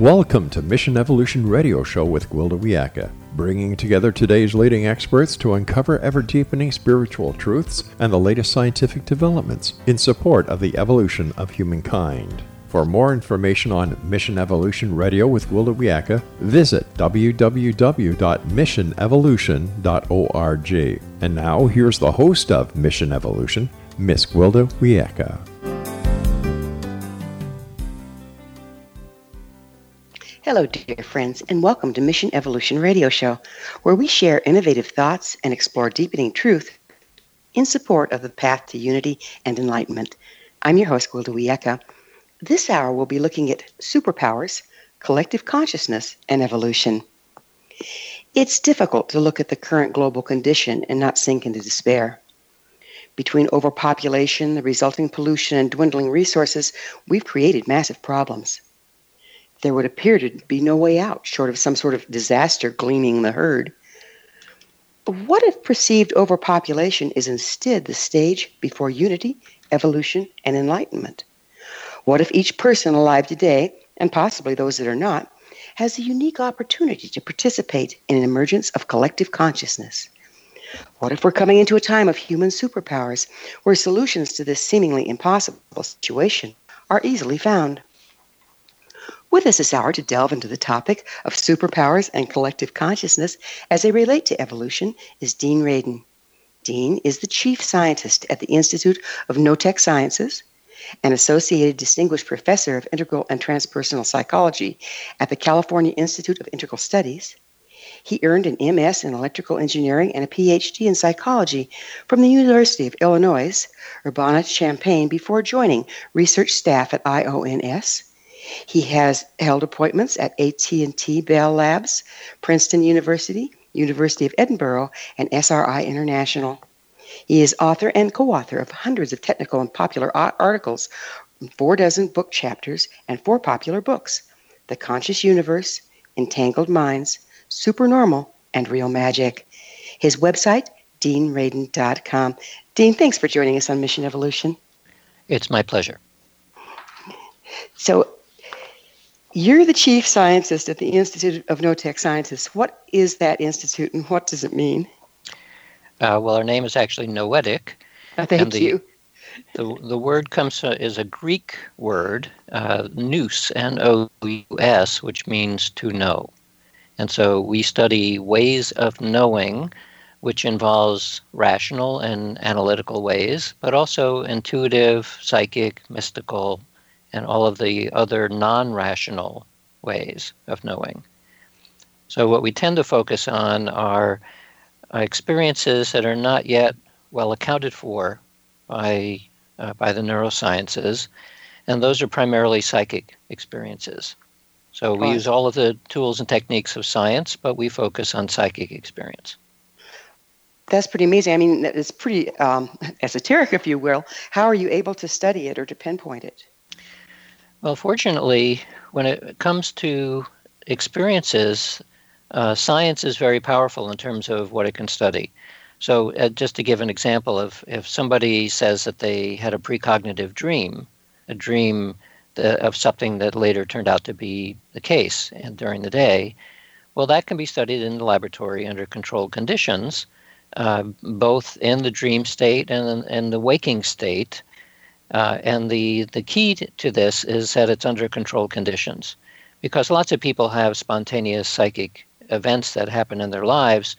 Welcome to Mission Evolution Radio Show with Gwilda Wiaka, bringing together today's leading experts to uncover ever-deepening spiritual truths and the latest scientific developments in support of the evolution of humankind. For more information on Mission Evolution Radio with Gwilda Wiaka, visit www.missionevolution.org. And now, here's the host of Mission Evolution, Miss Gwilda Wiaka. Hello, dear friends, and welcome to Mission Evolution Radio Show, where we share innovative thoughts and explore deepening truth in support of the path to unity and enlightenment. I'm your host, Gwilda Wiaka. This hour, we'll be looking at superpowers, collective consciousness, and evolution. It's difficult to look at the current global condition and not sink into despair. Between overpopulation, the resulting pollution, and dwindling resources, we've created massive problems. There would appear to be no way out, short of some sort of disaster gleaning the herd. But what if perceived overpopulation is instead the stage before unity, evolution, and enlightenment? What if each person alive today, and possibly those that are not, has a unique opportunity to participate in an emergence of collective consciousness? What if we're coming into a time of human superpowers, where solutions to this seemingly impossible situation are easily found? With us this hour to delve into the topic of superpowers and collective consciousness as they relate to evolution is Dean Radin. Dean is the chief scientist at the Institute of Noetic Sciences, an associated distinguished professor of integral and transpersonal psychology at the California Institute of Integral Studies. He earned an MS in electrical engineering and a PhD in psychology from the University of Illinois, Urbana-Champaign, before joining research staff at IONS. He has held appointments at AT&T Bell Labs, Princeton University, University of Edinburgh, and SRI International. He is author and co-author of hundreds of technical and popular articles, 4 dozen book chapters, and 4 popular books, The Conscious Universe, Entangled Minds, Supernormal, and Real Magic. His website, deanradin.com. Dean, thanks for joining us on Mission Evolution. It's my pleasure. So, you're the chief scientist at the Institute of Noetic Sciences. What is that institute and what does it mean? Well, our name is actually Noetic. Thank you. The word is a Greek word, nous, N-O-U-S, which means to know. And so we study ways of knowing, which involves rational and analytical ways, but also intuitive, psychic, mystical, and all of the other non-rational ways of knowing. So what we tend to focus on are experiences that are not yet well accounted for by the neurosciences, and those are primarily psychic experiences. So we use all of the tools and techniques of science, but we focus on psychic experience. That's pretty amazing. I mean, it's pretty esoteric, if you will. How are you able to study it or to pinpoint it? Well, fortunately, when it comes to experiences, science is very powerful in terms of what it can study. So just to give an example, if somebody says that they had a precognitive dream, a dream of something that later turned out to be the case and during the day, well, that can be studied in the laboratory under controlled conditions, both in the dream state and in the waking state. And the key to this is that it's under controlled conditions, because lots of people have spontaneous psychic events that happen in their lives,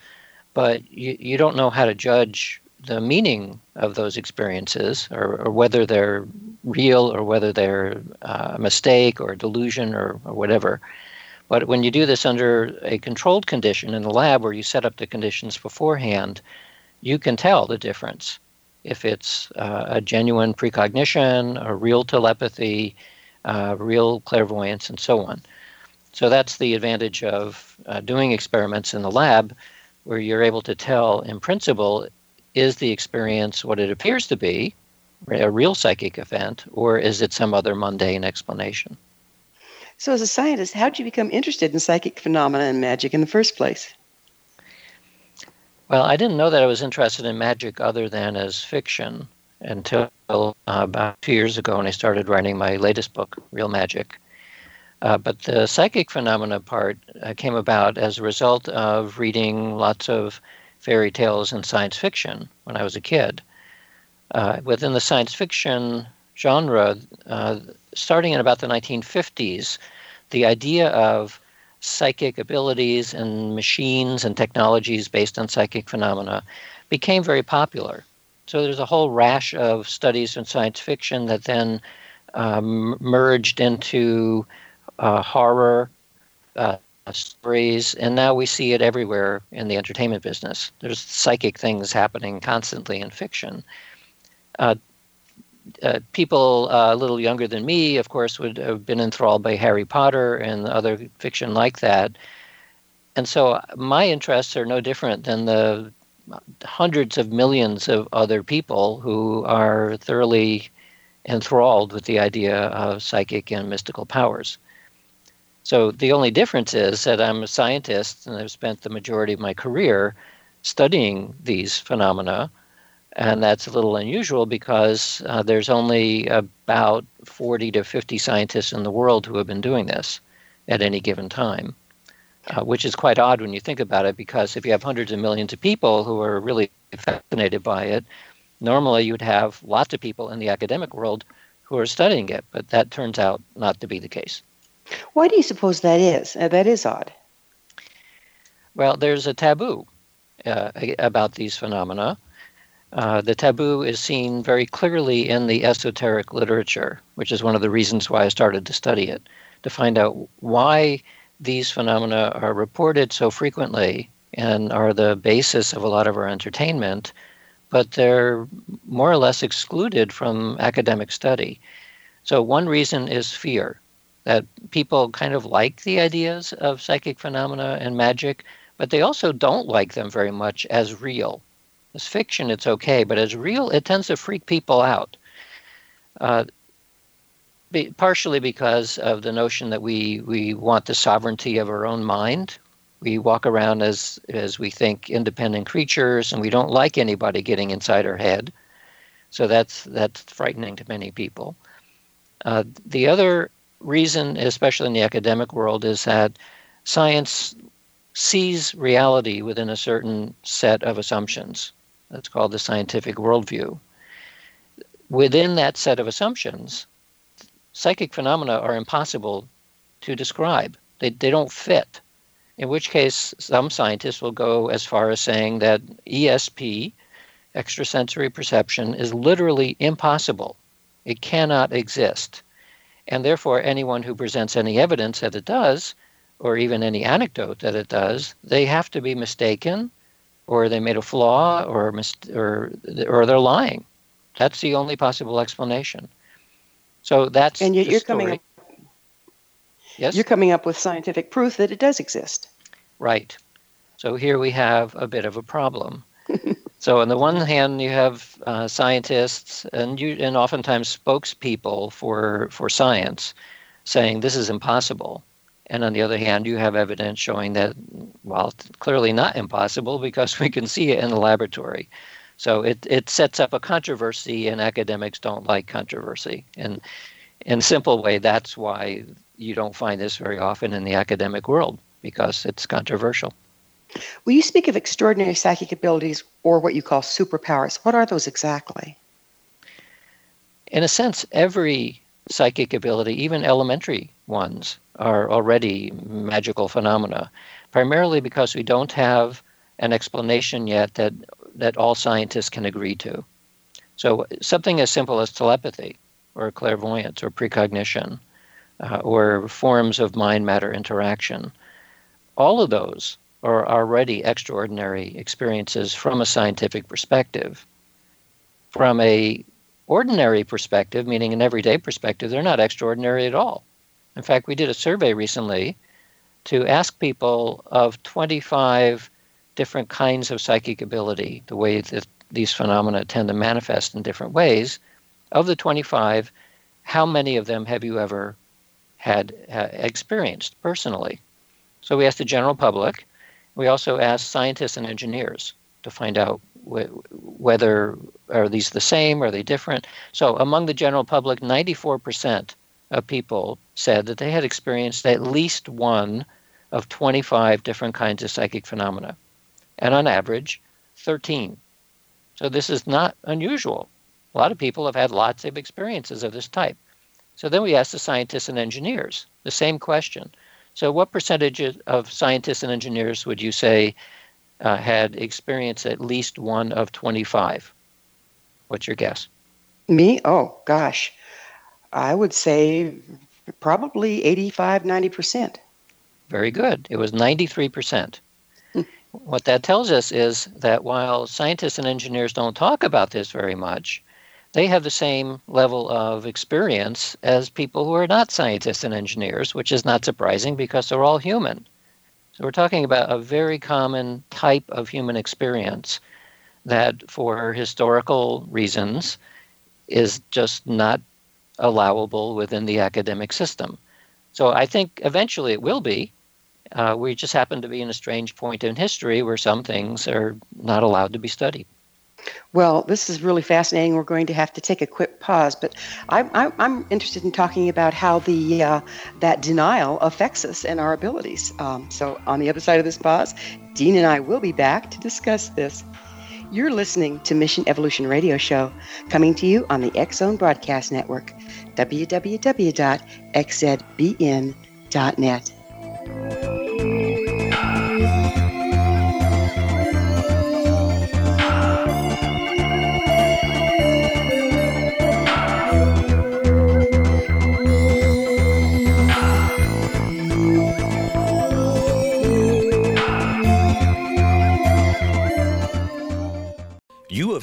but you don't know how to judge the meaning of those experiences or whether they're real or whether they're a mistake or a delusion or whatever. But when you do this under a controlled condition in the lab where you set up the conditions beforehand, you can tell the difference. If it's a genuine precognition, a real telepathy, real clairvoyance, and so on. So that's the advantage of doing experiments in the lab, where you're able to tell, in principle, is the experience what it appears to be, a real psychic event, or is it some other mundane explanation? So as a scientist, how did you become interested in psychic phenomena and magic in the first place? Well, I didn't know that I was interested in magic other than as fiction until about 2 years ago when I started writing my latest book, Real Magic. But the psychic phenomena part came about as a result of reading lots of fairy tales and science fiction when I was a kid. Within the science fiction genre, starting in about the 1950s, the idea of psychic abilities and machines and technologies based on psychic phenomena became very popular. So there's a whole rash of studies in science fiction that then merged into horror stories, and now we see it everywhere in the entertainment business. There's psychic things happening constantly in fiction. People a little younger than me, of course, would have been enthralled by Harry Potter and other fiction like that. And so my interests are no different than the hundreds of millions of other people who are thoroughly enthralled with the idea of psychic and mystical powers. So the only difference is that I'm a scientist and I've spent the majority of my career studying these phenomena. And that's a little unusual because there's only about 40 to 50 scientists in the world who have been doing this at any given time, which is quite odd when you think about it, because if you have hundreds of millions of people who are really fascinated by it, normally you'd have lots of people in the academic world who are studying it, but that turns out not to be the case. Why do you suppose that is? That is odd. Well, there's a taboo about these phenomena. The taboo is seen very clearly in the esoteric literature, which is one of the reasons why I started to study it, to find out why these phenomena are reported so frequently and are the basis of a lot of our entertainment, but they're more or less excluded from academic study. So one reason is fear, that people kind of like the ideas of psychic phenomena and magic, but they also don't like them very much as real. As fiction, it's okay, but as real, it tends to freak people out, partially because of the notion that we want the sovereignty of our own mind. We walk around as we think independent creatures, and we don't like anybody getting inside our head. So that's frightening to many people. The other reason, especially in the academic world, is that science sees reality within a certain set of assumptions. That's called the scientific worldview. Within that set of assumptions, psychic phenomena are impossible to describe. They don't fit, in which case some scientists will go as far as saying that ESP, extrasensory perception, is literally impossible. It cannot exist. And therefore, anyone who presents any evidence that it does, or even any anecdote that it does, they have to be mistaken, or they made a flaw, or they're lying. That's the only possible explanation. So that's and yet the story. You're coming up with scientific proof that it does exist. Right. So here we have a bit of a problem. So on the one hand, you have scientists and oftentimes spokespeople for science saying this is impossible. And on the other hand, you have evidence showing that, well, it's clearly not impossible because we can see it in the laboratory. So it sets up a controversy, and academics don't like controversy. And in a simple way, that's why you don't find this very often in the academic world, because it's controversial. Well, you speak of extraordinary psychic abilities, or what you call superpowers. What are those exactly? In a sense, every psychic ability, even elementary ones, are already magical phenomena, primarily because we don't have an explanation yet that all scientists can agree to. So something as simple as telepathy or clairvoyance or precognition or forms of mind-matter interaction, all of those are already extraordinary experiences from a scientific perspective. From an ordinary perspective, meaning an everyday perspective, they're not extraordinary at all. In fact, we did a survey recently to ask people of 25 different kinds of psychic ability, the way that these phenomena tend to manifest in different ways. Of the 25, how many of them have you ever had experienced personally? So we asked the general public. We also asked scientists and engineers to find out whether are these the same, are they different. So among the general public, 94% of people said that they had experienced at least one of 25 different kinds of psychic phenomena, and on average, 13. So this is not unusual. A lot of people have had lots of experiences of this type. So then we asked the scientists and engineers the same question. So what percentage of scientists and engineers would you say had experienced at least one of 25? What's your guess? Me? Oh, gosh. I would say probably 85, 90%. Very good. It was 93%. What that tells us is that while scientists and engineers don't talk about this very much, they have the same level of experience as people who are not scientists and engineers, which is not surprising because they're all human. So we're talking about a very common type of human experience that, for historical reasons, is just not allowable within the academic system. So I think eventually it will be. We just happen to be in a strange point in history where some things are not allowed to be studied. Well, this is really fascinating. We're going to have to take a quick pause, but I'm interested in talking about how the that denial affects us and our abilities. So on the other side of this pause, Dean and I will be back to discuss this. You're listening to Mission Evolution Radio Show, coming to you on the X Zone Broadcast Network, www.xzbn.net. You have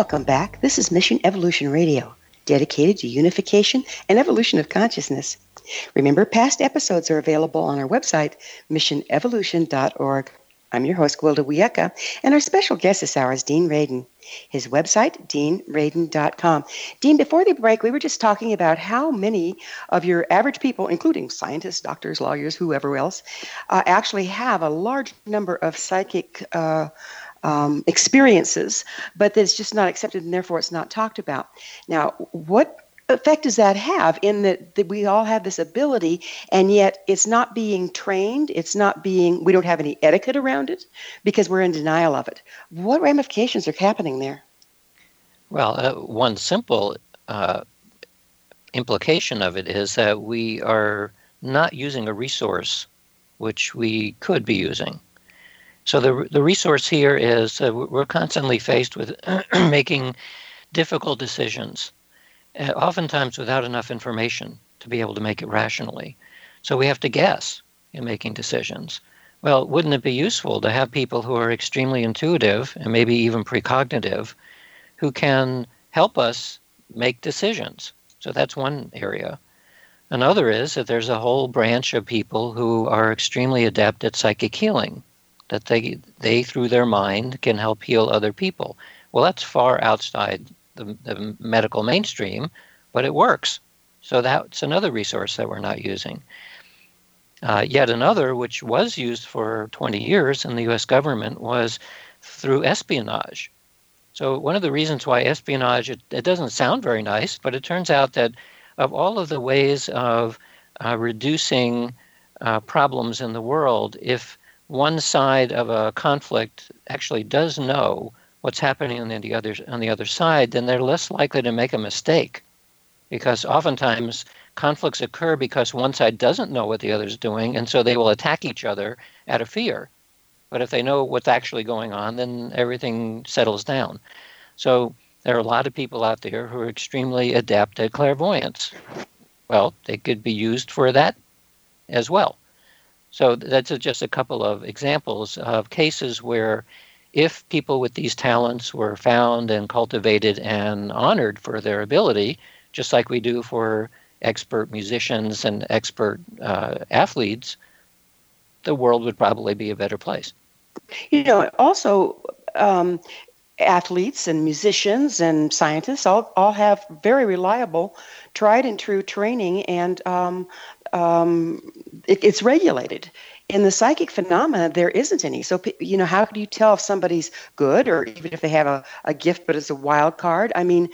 Welcome back. This is Mission Evolution Radio, dedicated to unification and evolution of consciousness. Remember, past episodes are available on our website, missionevolution.org. I'm your host, Gwilda Wiaka, and our special guest this hour is Dean Radin. His website, deanradin.com. Dean, before the break, we were just talking about how many of your average people, including scientists, doctors, lawyers, whoever else, actually have a large number of psychic experiences, but that it's just not accepted and therefore it's not talked about. Now, what effect does that have in that we all have this ability and yet it's not being trained, we don't have any etiquette around it because we're in denial of it? What ramifications are happening there? Well, one simple implication of it is that we are not using a resource which we could be using. So the resource here is we're constantly faced with making difficult decisions, oftentimes without enough information to be able to make it rationally. So we have to guess in making decisions. Well, wouldn't it be useful to have people who are extremely intuitive and maybe even precognitive who can help us make decisions? So that's one area. Another is that there's a whole branch of people who are extremely adept at psychic healing, that they through their mind, can help heal other people. Well, that's far outside the medical mainstream, but it works. So that's another resource that we're not using. Yet another, which was used for 20 years in the U.S. government, was through espionage. So one of the reasons why espionage, it doesn't sound very nice, but it turns out that of all of the ways of reducing problems in the world, if one side of a conflict actually does know what's happening on the other side, then they're less likely to make a mistake, because oftentimes conflicts occur because one side doesn't know what the other's doing, and so they will attack each other out of fear. But if they know what's actually going on, then everything settles down. So there are a lot of people out there who are extremely adept at clairvoyance. Well, they could be used for that as well. So that's just a couple of examples of cases where if people with these talents were found and cultivated and honored for their ability, just like we do for expert musicians and expert athletes, the world would probably be a better place. You know, also athletes and musicians and scientists all have very reliable, tried and true training, and it's regulated. In the psychic phenomena, there isn't any. So, you know, how do you tell if somebody's good, or even if they have a gift but it's a wild card? I mean,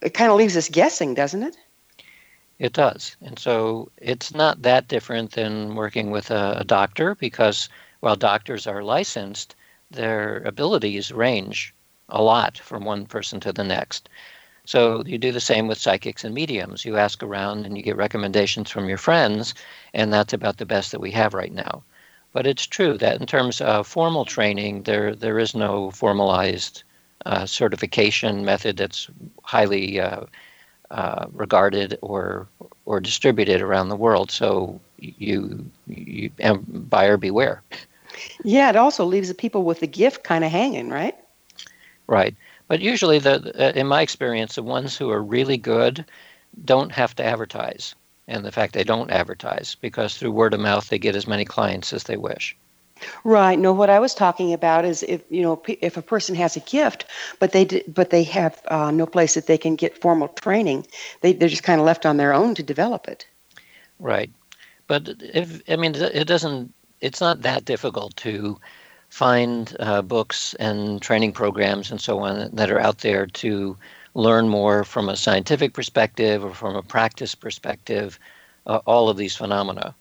it kind of leaves us guessing, doesn't it? It does. And so it's not that different than working with a doctor, because while doctors are licensed, their abilities range a lot from one person to the next. So you do the same with psychics and mediums. You ask around and you get recommendations from your friends, and that's about the best that we have right now. But it's true that in terms of formal training, there is no formalized certification method that's highly regarded or distributed around the world. So you and buyer beware. Yeah, it also leaves the people with the gift kind of hanging, right? Right. But usually, in my experience, the ones who are really good don't have to advertise. And the fact they don't advertise, because through word of mouth, they get as many clients as they wish. Right. No, what I was talking about is if a person has a gift, but they have no place that they can get formal training, they're just kind of left on their own to develop it. Right. But it's not that difficult to find books and training programs and so on that are out there to learn more from a scientific perspective or from a practice perspective, all of these phenomena.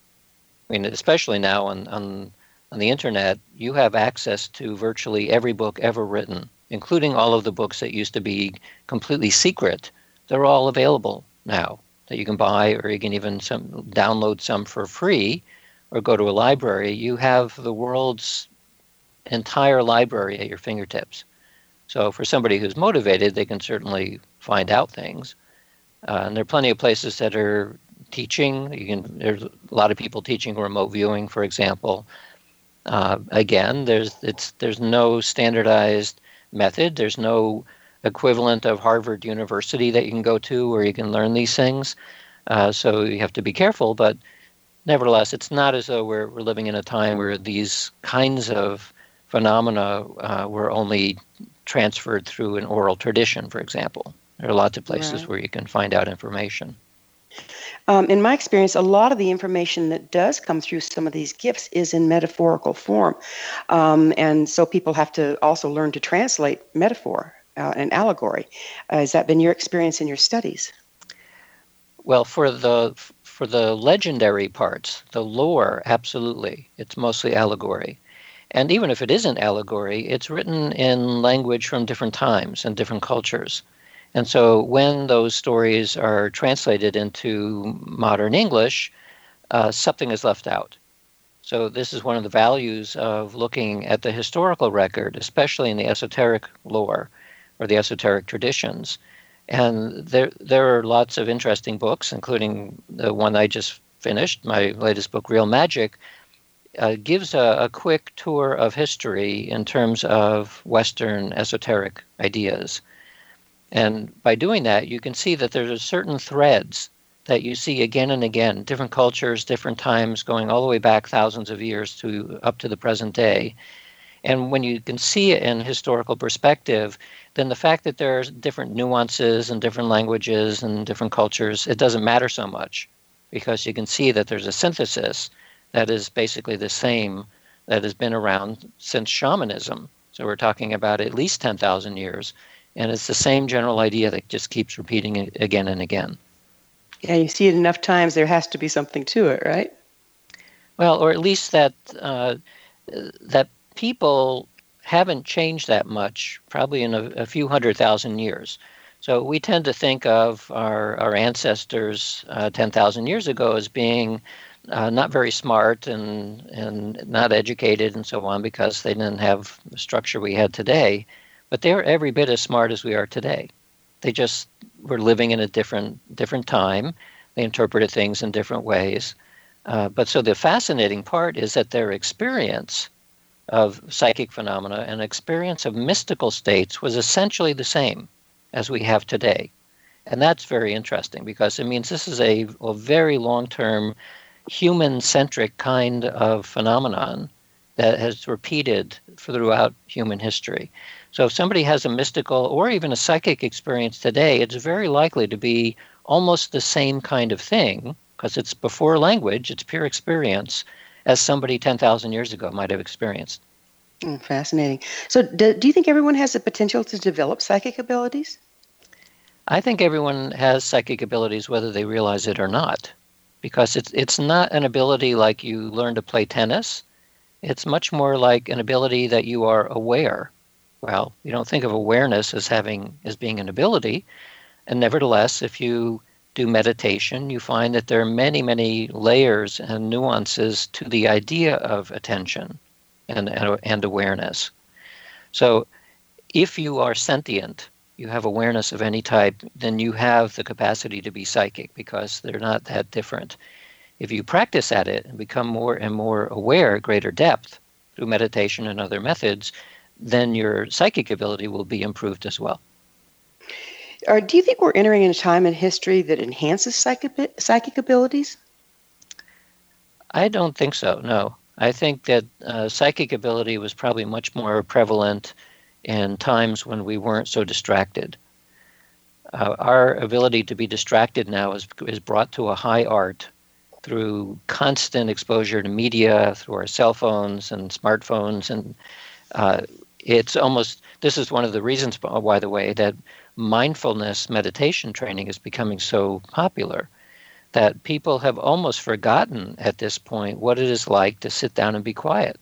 I mean, especially now on the internet, you have access to virtually every book ever written, including all of the books that used to be completely secret. They're all available now that you can buy, or you can even download some for free or go to a library. You have the world's entire library at your fingertips. So for somebody who's motivated, they can certainly find out things. And there are plenty of places that are teaching. There's a lot of people teaching remote viewing, for example. Again, there's no standardized method. There's no equivalent of Harvard University that you can go to where you can learn these things. So you have to be careful, but nevertheless, it's not as though we're living in a time where these kinds of phenomena were only transferred through an oral tradition, for example. There are lots of places where you can find out information. In my experience, a lot of the information that does come through some of these gifts is in metaphorical form. And so people have to also learn to translate metaphor and allegory. Has that been your experience in your studies? Well, for the legendary parts, the lore, absolutely. It's mostly allegory. And even if it isn't allegory, it's written in language from different times and different cultures. And so when those stories are translated into modern English, something is left out. So this is one of the values of looking at the historical record, especially in the esoteric lore or the esoteric traditions. And there are lots of interesting books, including the one I just finished, my latest book, Real Magic, gives a quick tour of history in terms of Western esoteric ideas. And by doing that, you can see that there are certain threads that you see again and again, different cultures, different times, going all the way back thousands of years to up to the present day. And when you can see it in historical perspective, then the fact that there are different nuances and different languages and different cultures, it doesn't matter so much because you can see that there's a synthesis that is basically the same that has been around since shamanism. So we're talking about at least 10,000 years. And it's the same general idea that just keeps repeating again and again. Yeah, you see it enough times, there has to be something to it, right? Well, or at least that people haven't changed that much, probably in a few 100,000 years. So we tend to think of our ancestors 10,000 years ago as being not very smart and not educated and so on because they didn't have the structure we had today. But they were every bit as smart as we are today. They just were living in a different time. They interpreted things in different ways. But so the fascinating part is that their experience of psychic phenomena and experience of mystical states was essentially the same as we have today. And that's very interesting because it means this is a very long-term human-centric kind of phenomenon that has repeated throughout human history. So if somebody has a mystical or even a psychic experience today, it's very likely to be almost the same kind of thing, because it's before language, it's pure experience, as somebody 10,000 years ago might have experienced. Fascinating. So do you think everyone has the potential to develop psychic abilities? I think everyone has psychic abilities whether they realize it or not, because it's not an ability like you learn to play tennis. It's much more like an ability that you are aware. Well, you don't think of awareness as being an ability. And nevertheless, if you do meditation, you find that there are many, many layers and nuances to the idea of attention and awareness. So if you are sentient, you have awareness of any type, then you have the capacity to be psychic because they're not that different. If you practice at it and become more and more aware at greater depth through meditation and other methods, then your psychic ability will be improved as well. Do you think we're entering in a time in history that enhances psychic abilities? I don't think so, no. I think that psychic ability was probably much more prevalent in times when we weren't so distracted. Our ability to be distracted now is brought to a high art through constant exposure to media, through our cell phones and smartphones, and this is one of the reasons, by the way, that mindfulness meditation training is becoming so popular that people have almost forgotten at this point what it is like to sit down and be quiet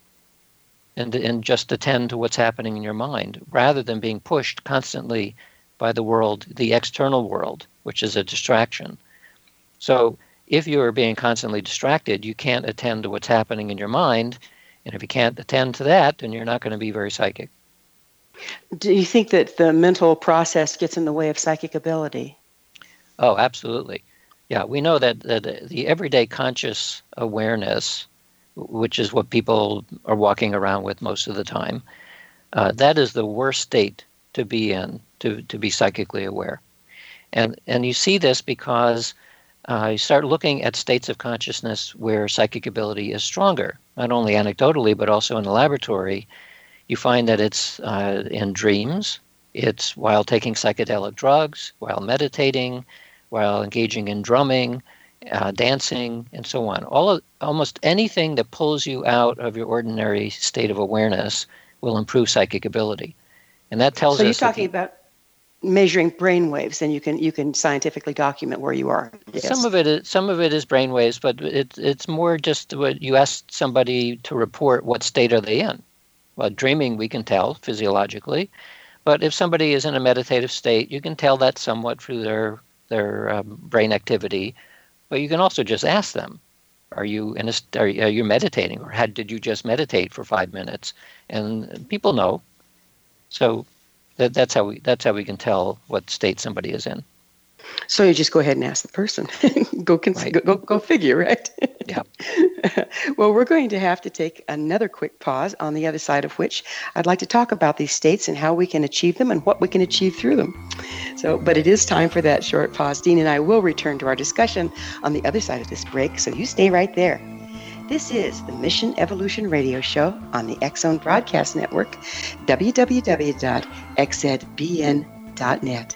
and just attend to what's happening in your mind rather than being pushed constantly by the world, the external world, which is a distraction. So if you are being constantly distracted, you can't attend to what's happening in your mind. And if you can't attend to that, then you're not going to be very psychic. Do you think that the mental process gets in the way of psychic ability? Oh, absolutely. Yeah, we know that the everyday conscious awareness, which is what people are walking around with most of the time, that is the worst state to be in, to be psychically aware. And you see this because you start looking at states of consciousness where psychic ability is stronger, not only anecdotally, but also in the laboratory. You find that it's in dreams, it's while taking psychedelic drugs, while meditating, while engaging in drumming, dancing, and so on. Almost anything that pulls you out of your ordinary state of awareness will improve psychic ability. And that tells us... So you're talking about measuring brain waves, and you can scientifically document where you are. Yes. Some of it is brain waves, but it's more just what you ask somebody to report what state are they in. Well, dreaming we can tell physiologically, but if somebody is in a meditative state, you can tell that somewhat through their brain activity. But you can also just ask them, "Are you meditating, or did you just meditate for 5 minutes?" And people know. So that's how we can tell what state somebody is in. So you just go ahead and ask the person. Go figure, right? Yeah. Well, we're going to have to take another quick pause, on the other side of which I'd like to talk about these states and how we can achieve them and what we can achieve through them. So, but it is time for that short pause. Dean and I will return to our discussion on the other side of this break, so you stay right there. This is the Mission Evolution Radio Show on the X Zone Broadcast Network, www.xzbn.net.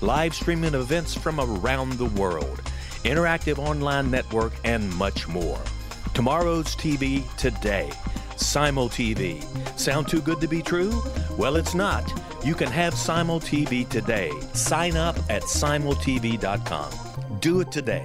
Live streaming events from around the world, interactive online network, and much more. Tomorrow's TV today. SimulTV. Sound too good to be true? Well, it's not. You can have SimulTV today. Sign up at simultv.com. Do it today.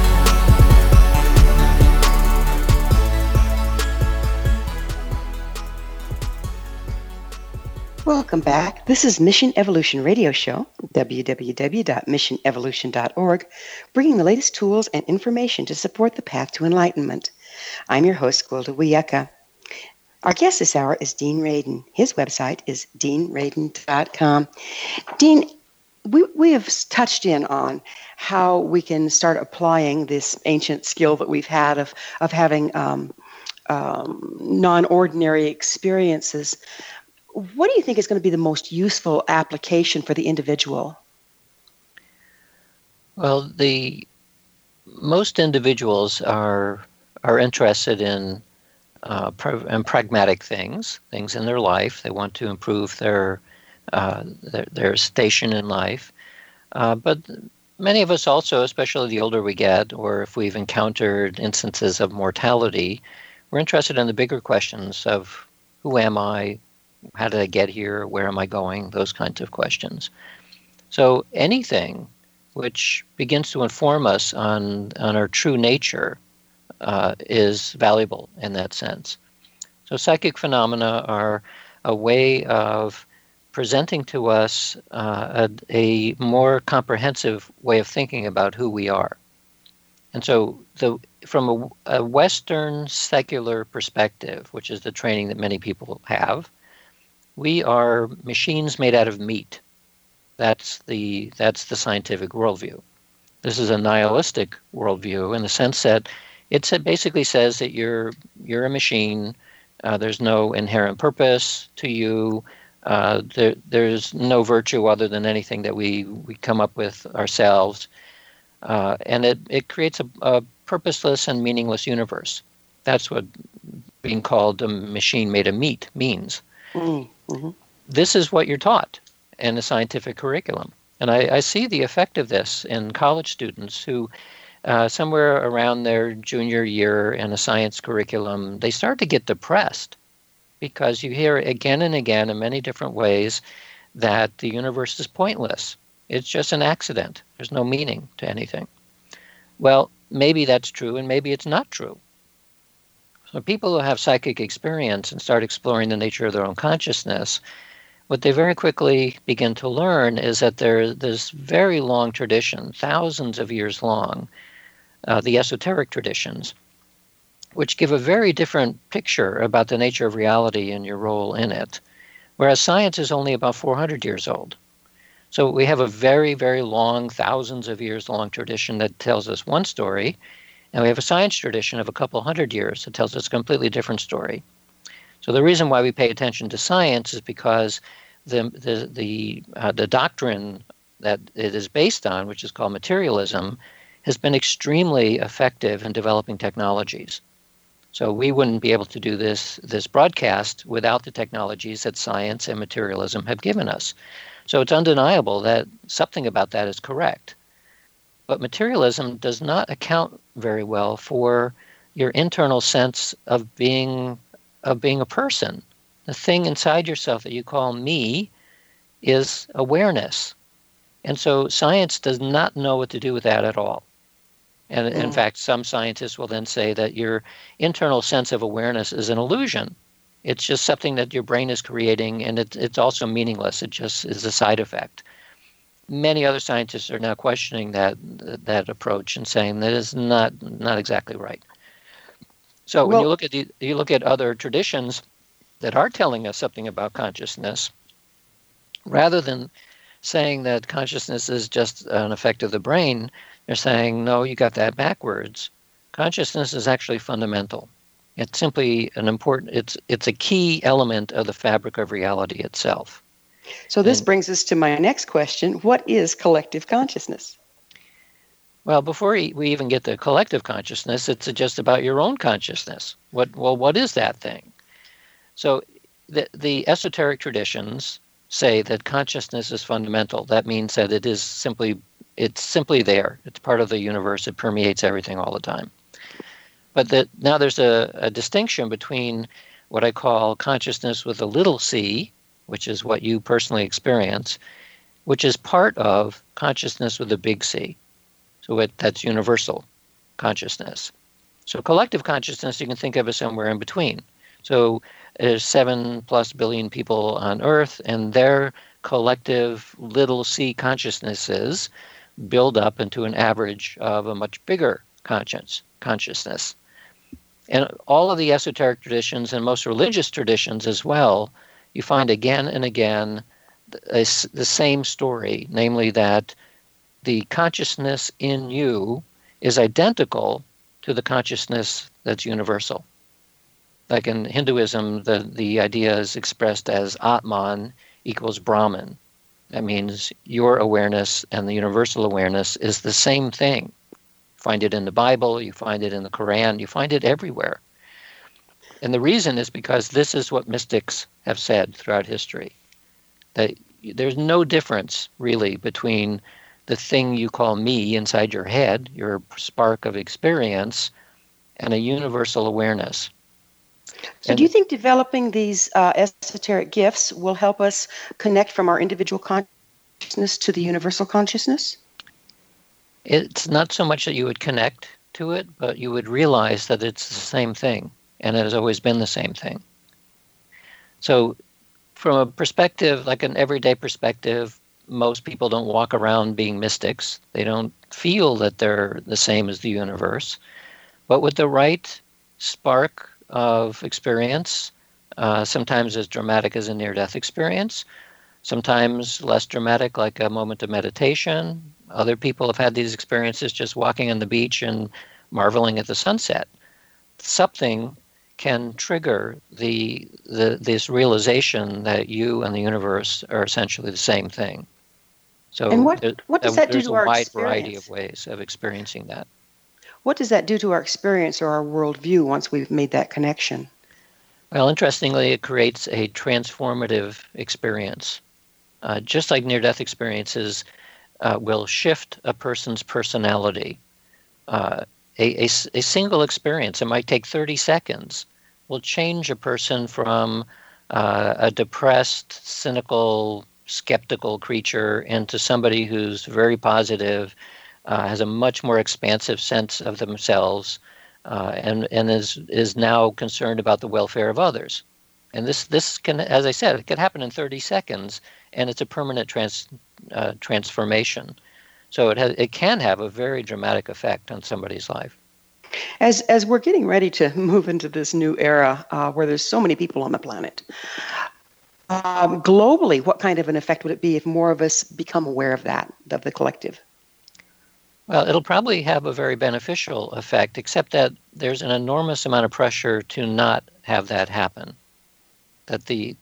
Welcome back. This is Mission Evolution Radio Show, www.missionevolution.org, bringing the latest tools and information to support the path to enlightenment. I'm your host, Gwilda Wiaka. Our guest this hour is Dean Radin. His website is deanradin.com. Dean, we have touched in on how we can start applying this ancient skill that we've had of having non-ordinary experiences. What do you think is going to be the most useful application for the individual? Well, the most individuals are interested in pragmatic things in their life. They want to improve their station in life. But many of us also, especially the older we get, or if we've encountered instances of mortality, we're interested in the bigger questions of who am I? How did I get here? Where am I going? Those kinds of questions. So anything which begins to inform us on our true nature is valuable in that sense. So psychic phenomena are a way of presenting to us a more comprehensive way of thinking about who we are. And so from a Western secular perspective, which is the training that many people have, we are machines made out of meat. That's the scientific worldview. This is a nihilistic worldview in the sense that it basically says that you're a machine. There's no inherent purpose to you. There's no virtue other than anything that we come up with ourselves. And it creates a purposeless and meaningless universe. That's what being called a machine made of meat means. Mm-hmm. This is what you're taught in the scientific curriculum. And I see the effect of this in college students who, somewhere around their junior year in a science curriculum, they start to get depressed because you hear again and again in many different ways that the universe is pointless. It's just an accident. There's no meaning to anything. Well, maybe that's true and maybe it's not true. So people who have psychic experience and start exploring the nature of their own consciousness, what they very quickly begin to learn is that there's very long tradition, thousands of years long, the esoteric traditions, which give a very different picture about the nature of reality and your role in it, whereas science is only about 400 years old. So we have a very, very long, thousands of years long tradition that tells us one story, and we have a science tradition of a couple hundred years that tells us a completely different story. So the reason why we pay attention to science is because the doctrine that it is based on, which is called materialism, has been extremely effective in developing technologies. So we wouldn't be able to do this broadcast without the technologies that science and materialism have given us. So it's undeniable that something about that is correct. But materialism does not account very well for your internal sense of being a person. The thing inside yourself that you call me is awareness. And so science does not know what to do with that at all. And in fact, some scientists will then say that your internal sense of awareness is an illusion. It's just something that your brain is creating, and it's also meaningless. It just is a side effect. Many other scientists are now questioning that approach and saying that is not exactly right. So when you look at other traditions that are telling us something about consciousness, rather than saying that consciousness is just an effect of the brain, they're saying, no, you got that backwards. Consciousness is actually fundamental. It's simply an important, it's a key element of the fabric of reality itself. So this brings us to my next question. What is collective consciousness? Well, before we even get to collective consciousness, it's just about your own consciousness. What is that thing? So the esoteric traditions say that consciousness is fundamental. That means that it's simply there. It's part of the universe. It permeates everything all the time. But now there's a distinction between what I call consciousness with a little c, which is what you personally experience, which is part of consciousness with a big C. So that's universal consciousness. So collective consciousness you can think of as somewhere in between. So there's 7+ billion people on Earth, and their collective little c consciousnesses build up into an average of a much bigger consciousness. And all of the esoteric traditions and most religious traditions as well, you find again and again the same story, namely that the consciousness in you is identical to the consciousness that's universal. Like in Hinduism, the idea is expressed as Atman equals Brahman. That means your awareness and the universal awareness is the same thing. You find it in the Bible, you find it in the Quran, you find it everywhere. And the reason is because this is what mystics have said throughout history, that there's no difference really between the thing you call me inside your head, your spark of experience, and a universal awareness. So do you think developing these esoteric gifts will help us connect from our individual consciousness to the universal consciousness? It's not so much that you would connect to it, but you would realize that it's the same thing, and it has always been the same thing. So from a perspective, like an everyday perspective, most people don't walk around being mystics. They don't feel that they're the same as the universe. But with the right spark of experience, sometimes as dramatic as a near-death experience, sometimes less dramatic, like a moment of meditation. Other people have had these experiences just walking on the beach and marveling at the sunset. Something can trigger this realization that you and the universe are essentially the same thing. So, and what does that do to our experience? There's a wide variety of ways of experiencing that. What does that do to our experience or our worldview once we've made that connection? Well, interestingly, it creates a transformative experience. Just like near-death experiences will shift a person's personality. A single experience, it might take 30 seconds, will change a person from a depressed, cynical, skeptical creature into somebody who's very positive, has a much more expansive sense of themselves, and is now concerned about the welfare of others. And this can, as I said, it can happen in 30 seconds, and it's a permanent transformation. So it can have a very dramatic effect on somebody's life. As we're getting ready to move into this new era where there's so many people on the planet, globally, what kind of an effect would it be if more of us become aware of that, of the collective? Well, it'll probably have a very beneficial effect, except that there's an enormous amount of pressure to not have that happen. That the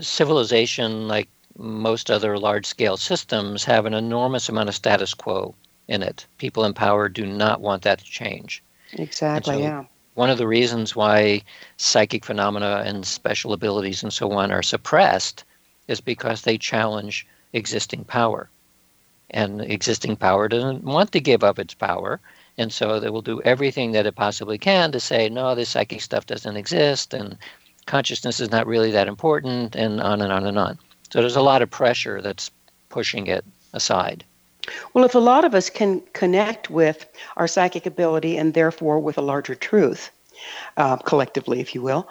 civilization, like most other large-scale systems, have an enormous amount of status quo in it. People in power do not want that to change. Exactly, so yeah. One of the reasons why psychic phenomena and special abilities and so on are suppressed is because they challenge existing power. And existing power doesn't want to give up its power, and so they will do everything that it possibly can to say, no, this psychic stuff doesn't exist, and consciousness is not really that important, and on and on and on. So there's a lot of pressure that's pushing it aside. Well, if a lot of us can connect with our psychic ability and therefore with a larger truth, collectively, if you will,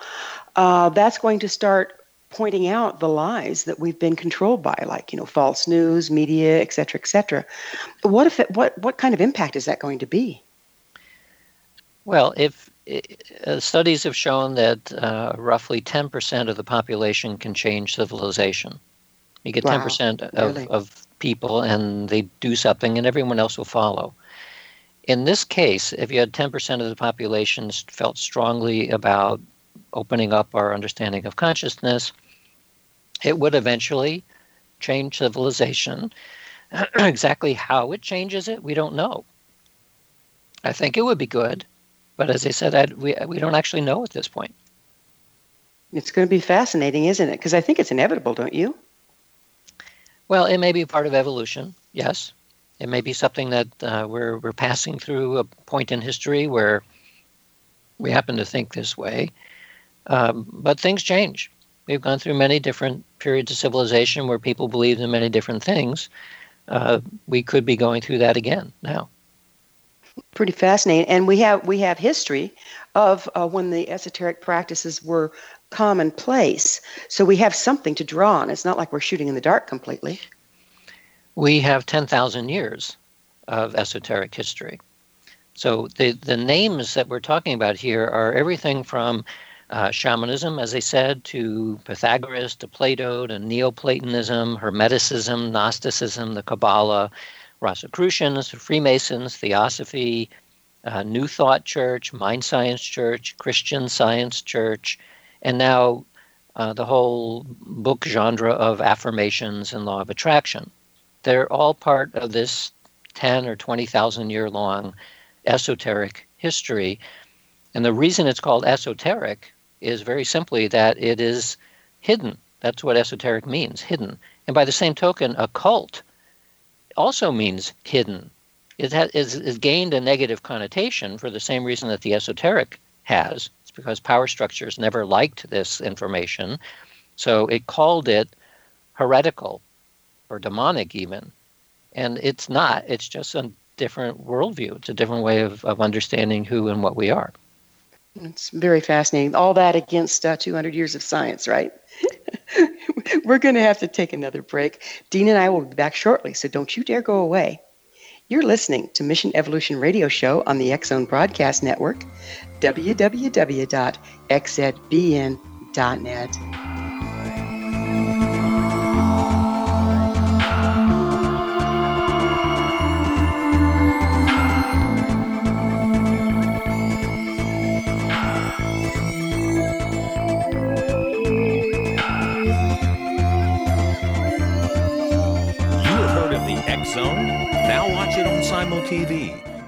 that's going to start pointing out the lies that we've been controlled by, like, false news, media, et cetera, et cetera. What kind of impact is that going to be? Well, if studies have shown that roughly 10% of the population can change civilization. You get 10% of people and they do something and everyone else will follow. In this case, if you had 10% of the population felt strongly about opening up our understanding of consciousness, it would eventually change civilization. Exactly how it changes it, we don't know. I think it would be good, but as I said, we don't actually know at this point. It's going to be fascinating, isn't it? Because I think it's inevitable, don't you? Well, it may be part of evolution, yes. It may be something that we're passing through a point in history where we happen to think this way. But things change. We've gone through many different periods of civilization where people believed in many different things. We could be going through that again now. Pretty fascinating. And we have history of when the esoteric practices were commonplace. So we have something to draw on. It's not like we're shooting in the dark completely. We have 10,000 years of esoteric history. So the names that we're talking about here are everything from shamanism, as I said, to Pythagoras, to Plato, to Neoplatonism, Hermeticism, Gnosticism, the Kabbalah, Rosicrucians, Freemasons, Theosophy, New Thought Church, Mind Science Church, Christian Science Church, and now the whole book genre of affirmations and law of attraction. They're all part of this 10 or 20,000 year long esoteric history. And the reason it's called esoteric is very simply that it is hidden. That's what esoteric means, hidden. And by the same token, occult also means hidden. It has gained a negative connotation for the same reason that the esoteric has. It's because power structures never liked this information, so it called it heretical or demonic even. And it's not. It's just a different worldview. It's a different way of understanding who and what we are. It's very fascinating. All that against 200 years of science, right? We're going to have to take another break. Dean and I will be back shortly, so don't you dare go away. You're listening to Mission Evolution Radio Show on the X Zone Broadcast Network, www.xzbn.net. SimulTV,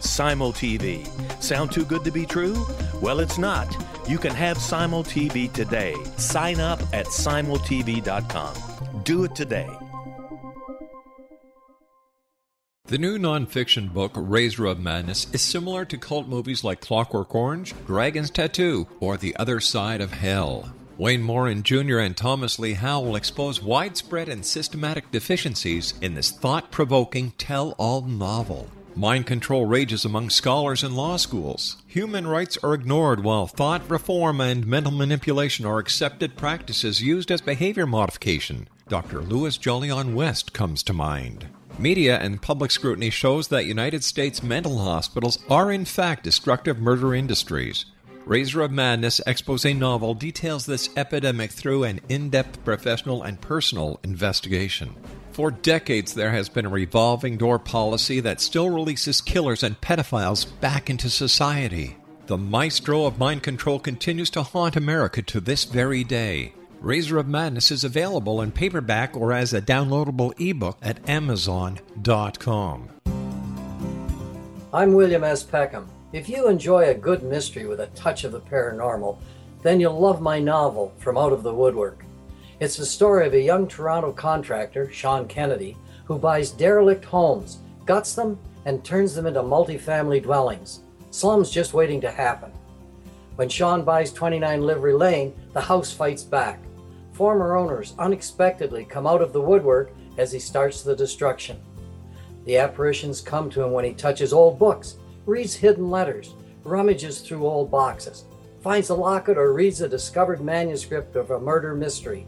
SimulTV. Sound too good to be true? Well, it's not. You can have SimulTV today. Sign up at simultv.com. Do it today. The new nonfiction book, Razor of Madness, is similar to cult movies like Clockwork Orange, Dragon's Tattoo, or The Other Side of Hell. Wayne Morin Jr. and Thomas Lee Howe will expose widespread and systematic deficiencies in this thought-provoking tell-all novel. Mind control rages among scholars and law schools. Human rights are ignored while thought reform and mental manipulation are accepted practices used as behavior modification. Dr. Louis Jolion West comes to mind. Media and public scrutiny shows that United States mental hospitals are in fact destructive murder industries. Razor of Madness expose novel details this epidemic through an in-depth professional and personal investigation. For decades, there has been a revolving door policy that still releases killers and pedophiles back into society. The maestro of mind control continues to haunt America to this very day. Razor of Madness is available in paperback or as a downloadable ebook at Amazon.com. I'm William S. Peckham. If you enjoy a good mystery with a touch of the paranormal, then you'll love my novel, From Out of the Woodwork. It's the story of a young Toronto contractor, Sean Kennedy, who buys derelict homes, guts them, and turns them into multifamily dwellings. Slums just waiting to happen. When Sean buys 29 Livery Lane, the house fights back. Former owners unexpectedly come out of the woodwork as he starts the destruction. The apparitions come to him when he touches old books, reads hidden letters, rummages through old boxes, finds a locket, or reads a discovered manuscript of a murder mystery.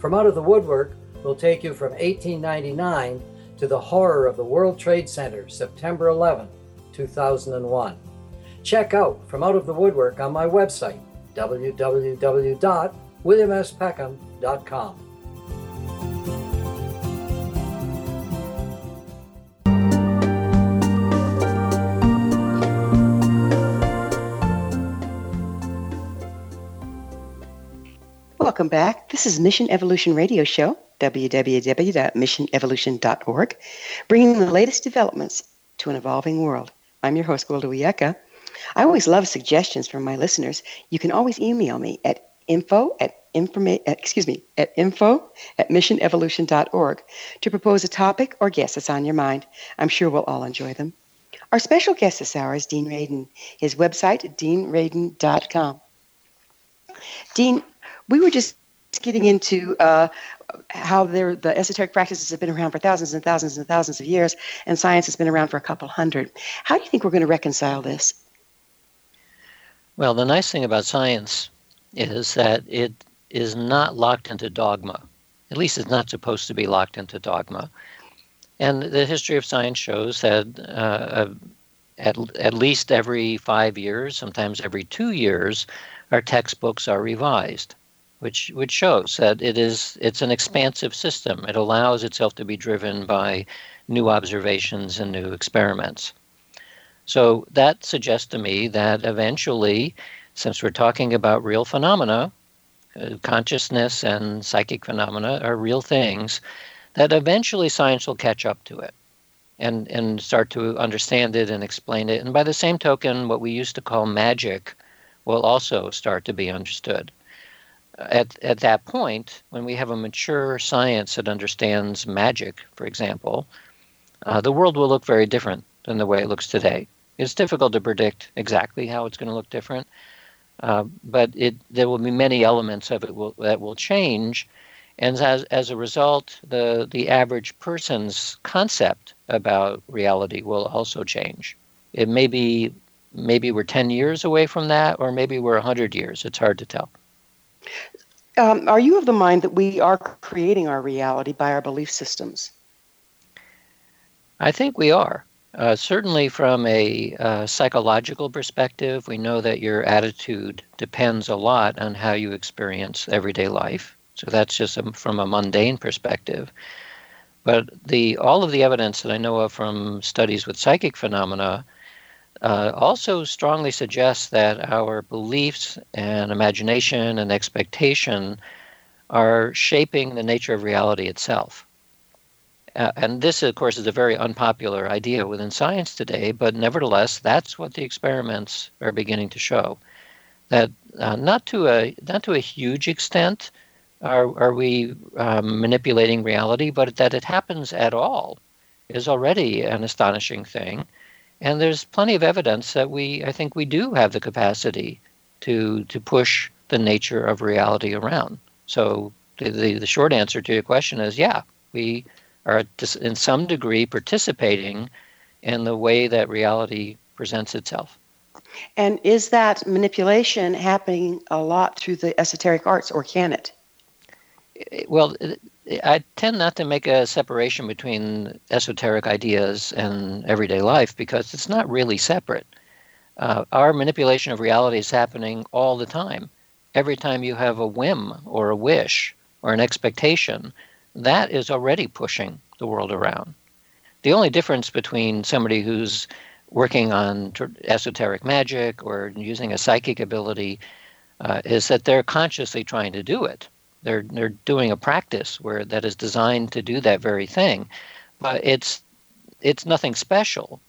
From Out of the Woodwork will take you from 1899 to the horror of the World Trade Center, September 11, 2001. Check out From Out of the Woodwork on my website, www.williamspeckham.com. Welcome back. This is Mission Evolution Radio Show, www.missionevolution.org, bringing the latest developments to an evolving world. I'm your host, Gwilda Wiaka. I always love suggestions from my listeners. You can always email me at info at missionevolution.org to propose a topic or guest that's on your mind. I'm sure we'll all enjoy them. Our special guest this hour is Dean Radin. His website, deanradin.com. Dean, we were just getting into how the esoteric practices have been around for thousands and thousands and thousands of years, and science has been around for a couple hundred. How do you think we're going to reconcile this? Well, the nice thing about science is that it is not locked into dogma. At least it's not supposed to be locked into dogma. And the history of science shows that at least every 5 years, sometimes every 2 years, our textbooks are revised, which shows that it's an expansive system. It allows itself to be driven by new observations and new experiments. So that suggests to me that eventually, since we're talking about real phenomena, consciousness and psychic phenomena are real things, that eventually science will catch up to it and start to understand it and explain it. And by the same token, what we used to call magic will also start to be understood. At that point, when we have a mature science that understands magic, for example, the world will look very different than the way it looks today. It's difficult to predict exactly how it's going to look different, but there will be many elements of it that will change, and as a result, the average person's concept about reality will also change. It may be maybe we're 10 years away from that, or maybe we're 100 years. It's hard to tell. Are you of the mind that we are creating our reality by our belief systems? I think we are. Certainly from a psychological perspective, we know that your attitude depends a lot on how you experience everyday life. So that's just from a mundane perspective. But all of the evidence that I know of from studies with psychic phenomena also strongly suggests that our beliefs and imagination and expectation are shaping the nature of reality itself. And this, of course, is a very unpopular idea within science today, but nevertheless, that's what the experiments are beginning to show. That not to a huge extent are we manipulating reality, but that it happens at all is already an astonishing thing. And there's plenty of evidence that I think we do have the capacity to push the nature of reality around. So the short answer to your question is, yeah, we are in some degree participating in the way that reality presents itself. And is that manipulation happening a lot through the esoteric arts, or can it? Well, I tend not to make a separation between esoteric ideas and everyday life because it's not really separate. Our manipulation of reality is happening all the time. Every time you have a whim or a wish or an expectation, that is already pushing the world around. The only difference between somebody who's working on esoteric magic or using a psychic ability is that they're consciously trying to do it. They're doing a practice that is designed to do that very thing, but it's nothing special.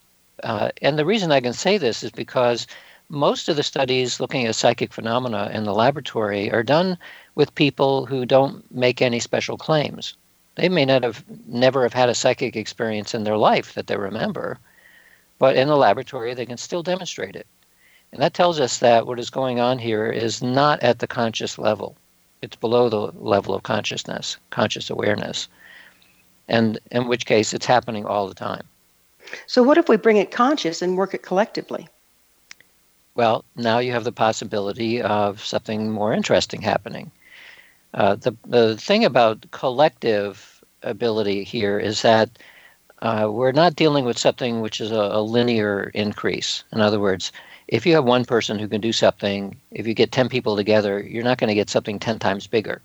And the reason I can say this is because most of the studies looking at psychic phenomena in the laboratory are done with people who don't make any special claims. They may never have had a psychic experience in their life that they remember, but in the laboratory they can still demonstrate it. And that tells us that what is going on here is not at the conscious level. It's below the level of consciousness, conscious awareness, and in which case it's happening all the time. So what if we bring it conscious and work it collectively? Well, now you have the possibility of something more interesting happening. The thing about collective ability here is that We're not dealing with something which is a linear increase. In other words, if you have one person who can do something, if you get 10 people together, you're not going to get something 10 times bigger.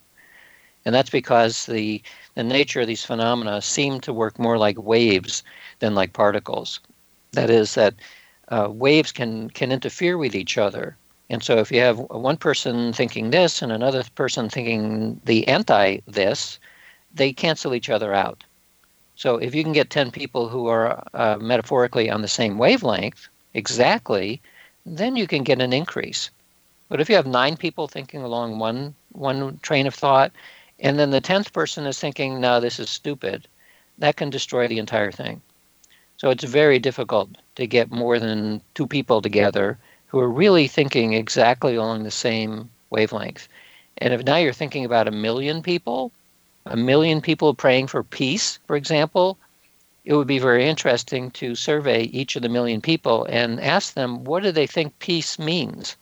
And that's because the nature of these phenomena seem to work more like waves than like particles. That is that waves can interfere with each other. And so if you have one person thinking this and another person thinking the anti-this, they cancel each other out. So if you can get 10 people who are metaphorically on the same wavelength exactly, then you can get an increase. But if you have 9 people thinking along one train of thought, and then the 10th person is thinking, no, this is stupid, that can destroy the entire thing. So it's very difficult to get more than 2 people together who are really thinking exactly along the same wavelength. And if now you're thinking about a million people praying for peace, for example, it would be very interesting to survey each of the million people and ask them, what do they think peace means?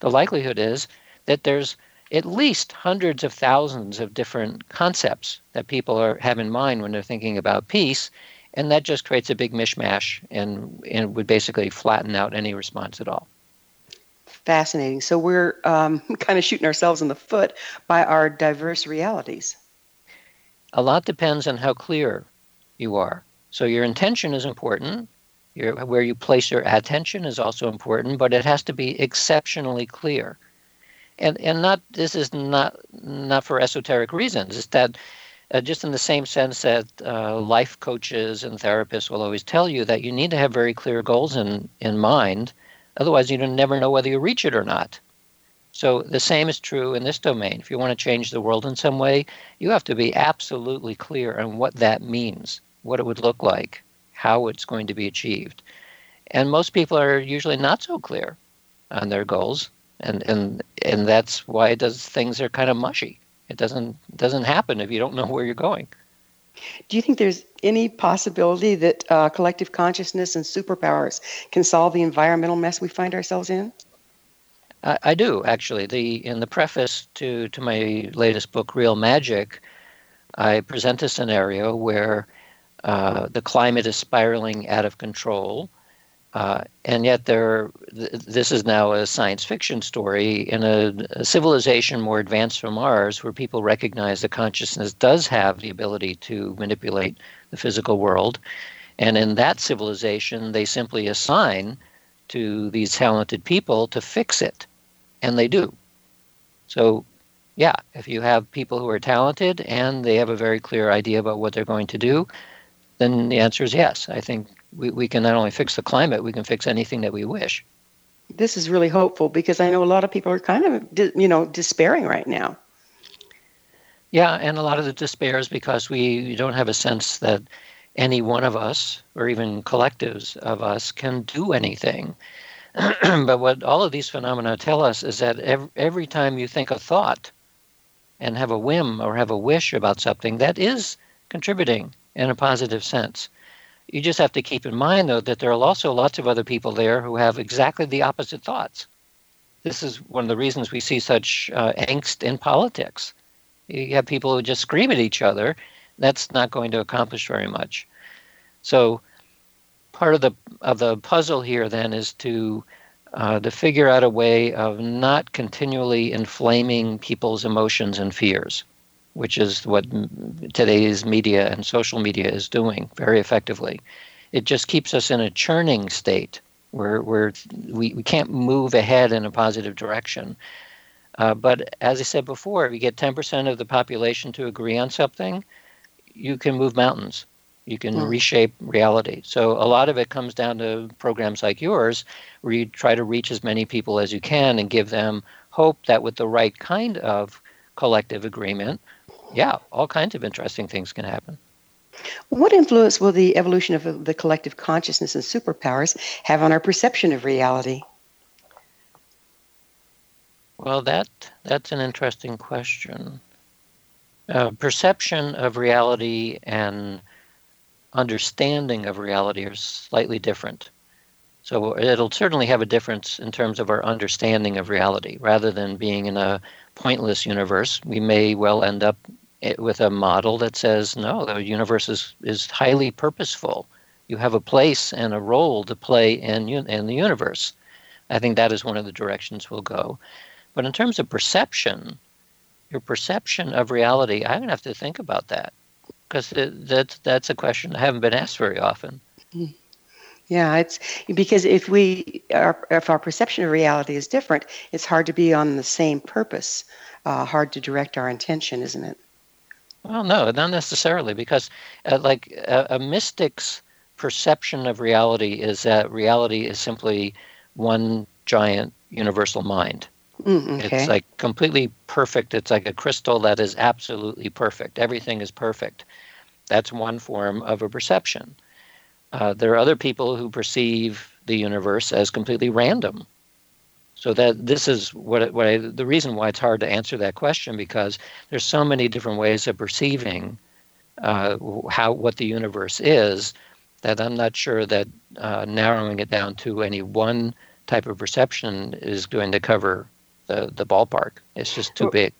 The likelihood is that there's at least hundreds of thousands of different concepts that people have in mind when they're thinking about peace, and that just creates a big mishmash and would basically flatten out any response at all. Fascinating. So we're kind of shooting ourselves in the foot by our diverse realities. A lot depends on how clear you are. So your intention is important. Where you place your attention is also important, but it has to be exceptionally clear. And not this is not for esoteric reasons. It's that just in the same sense that life coaches and therapists will always tell you that you need to have very clear goals in mind. Otherwise, you never know whether you reach it or not. So the same is true in this domain. If you want to change the world in some way, you have to be absolutely clear on what that means, what it would look like, how it's going to be achieved. And most people are usually not so clear on their goals, and that's why things are kind of mushy. It doesn't happen if you don't know where you're going. Do you think there's any possibility that collective consciousness and superpowers can solve the environmental mess we find ourselves in? I do, actually. In the preface to my latest book, Real Magic, I present a scenario where the climate is spiraling out of control, and yet this is now a science fiction story in a civilization more advanced from ours, where people recognize that consciousness does have the ability to manipulate the physical world. And in that civilization, they simply assign to these talented people to fix it, and they do. So, yeah, if you have people who are talented and they have a very clear idea about what they're going to do, then the answer is yes. I think we can not only fix the climate, we can fix anything that we wish. This is really hopeful, because I know a lot of people are kind of, despairing right now. Yeah, and a lot of the despair is because we don't have a sense that any one of us, or even collectives of us, can do anything. But what all of these phenomena tell us is that every time you think a thought and have a whim or have a wish about something, that is contributing in a positive sense. You just have to keep in mind, though, that there are also lots of other people there who have exactly the opposite thoughts. This is one of the reasons we see such angst in politics. You have people who just scream at each other. That's not going to accomplish very much. So part of the puzzle here then is to figure out a way of not continually inflaming people's emotions and fears, which is what today's media and social media is doing very effectively. It just keeps us in a churning state where we can't move ahead in a positive direction. But as I said before, if you get 10% of the population to agree on something, you can move mountains. You can reshape reality. So a lot of it comes down to programs like yours, where you try to reach as many people as you can and give them hope that with the right kind of collective agreement, yeah, all kinds of interesting things can happen. What influence will the evolution of the collective consciousness and superpowers have on our perception of reality? Well, that's an interesting question. Perception of reality and understanding of reality are slightly different. So it'll certainly have a difference in terms of our understanding of reality. Rather than being in a pointless universe, we may well end up with a model that says, no, the universe is highly purposeful. You have a place and a role to play in the universe. I think that is one of the directions we'll go. But in terms of perception, your perception of reality, I don't have to think about that, because that's a question I haven't been asked very often. Yeah, it's because if our perception of reality is different, it's hard to be on the same purpose, hard to direct our intention, isn't it? Well, no, not necessarily, because a mystic's perception of reality is that reality is simply one giant universal mind. Okay. It's like completely perfect. It's like a crystal that is absolutely perfect. Everything is perfect. That's one form of a perception. There are other people who perceive the universe as completely random. So that this is the reason why it's hard to answer that question, because there's so many different ways of perceiving what the universe is, that I'm not sure that narrowing it down to any one type of perception is going to cover the ballpark. It's just too big.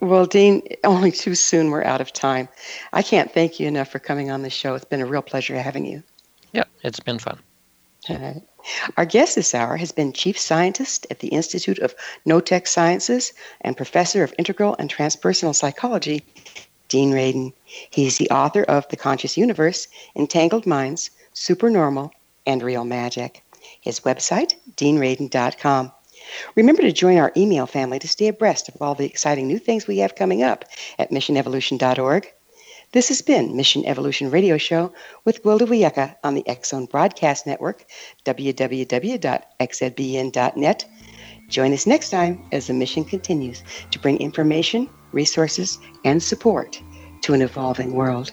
Well, Dean, only too soon we're out of time. I can't thank you enough for coming on the show. It's been a real pleasure having you. Yeah, it's been fun. All right. Our guest this hour has been Chief Scientist at the Institute of Noetic Sciences and Professor of Integral and Transpersonal Psychology, Dean Radin. He's the author of The Conscious Universe, Entangled Minds, Supernormal, and Real Magic. His website, deanradin.com. Remember to join our email family to stay abreast of all the exciting new things we have coming up at missionevolution.org. This has been Mission Evolution Radio Show with Gwilda Wiaka on the X Zone Broadcast Network, www.xzbn.net. Join us next time as the mission continues to bring information, resources, and support to an evolving world.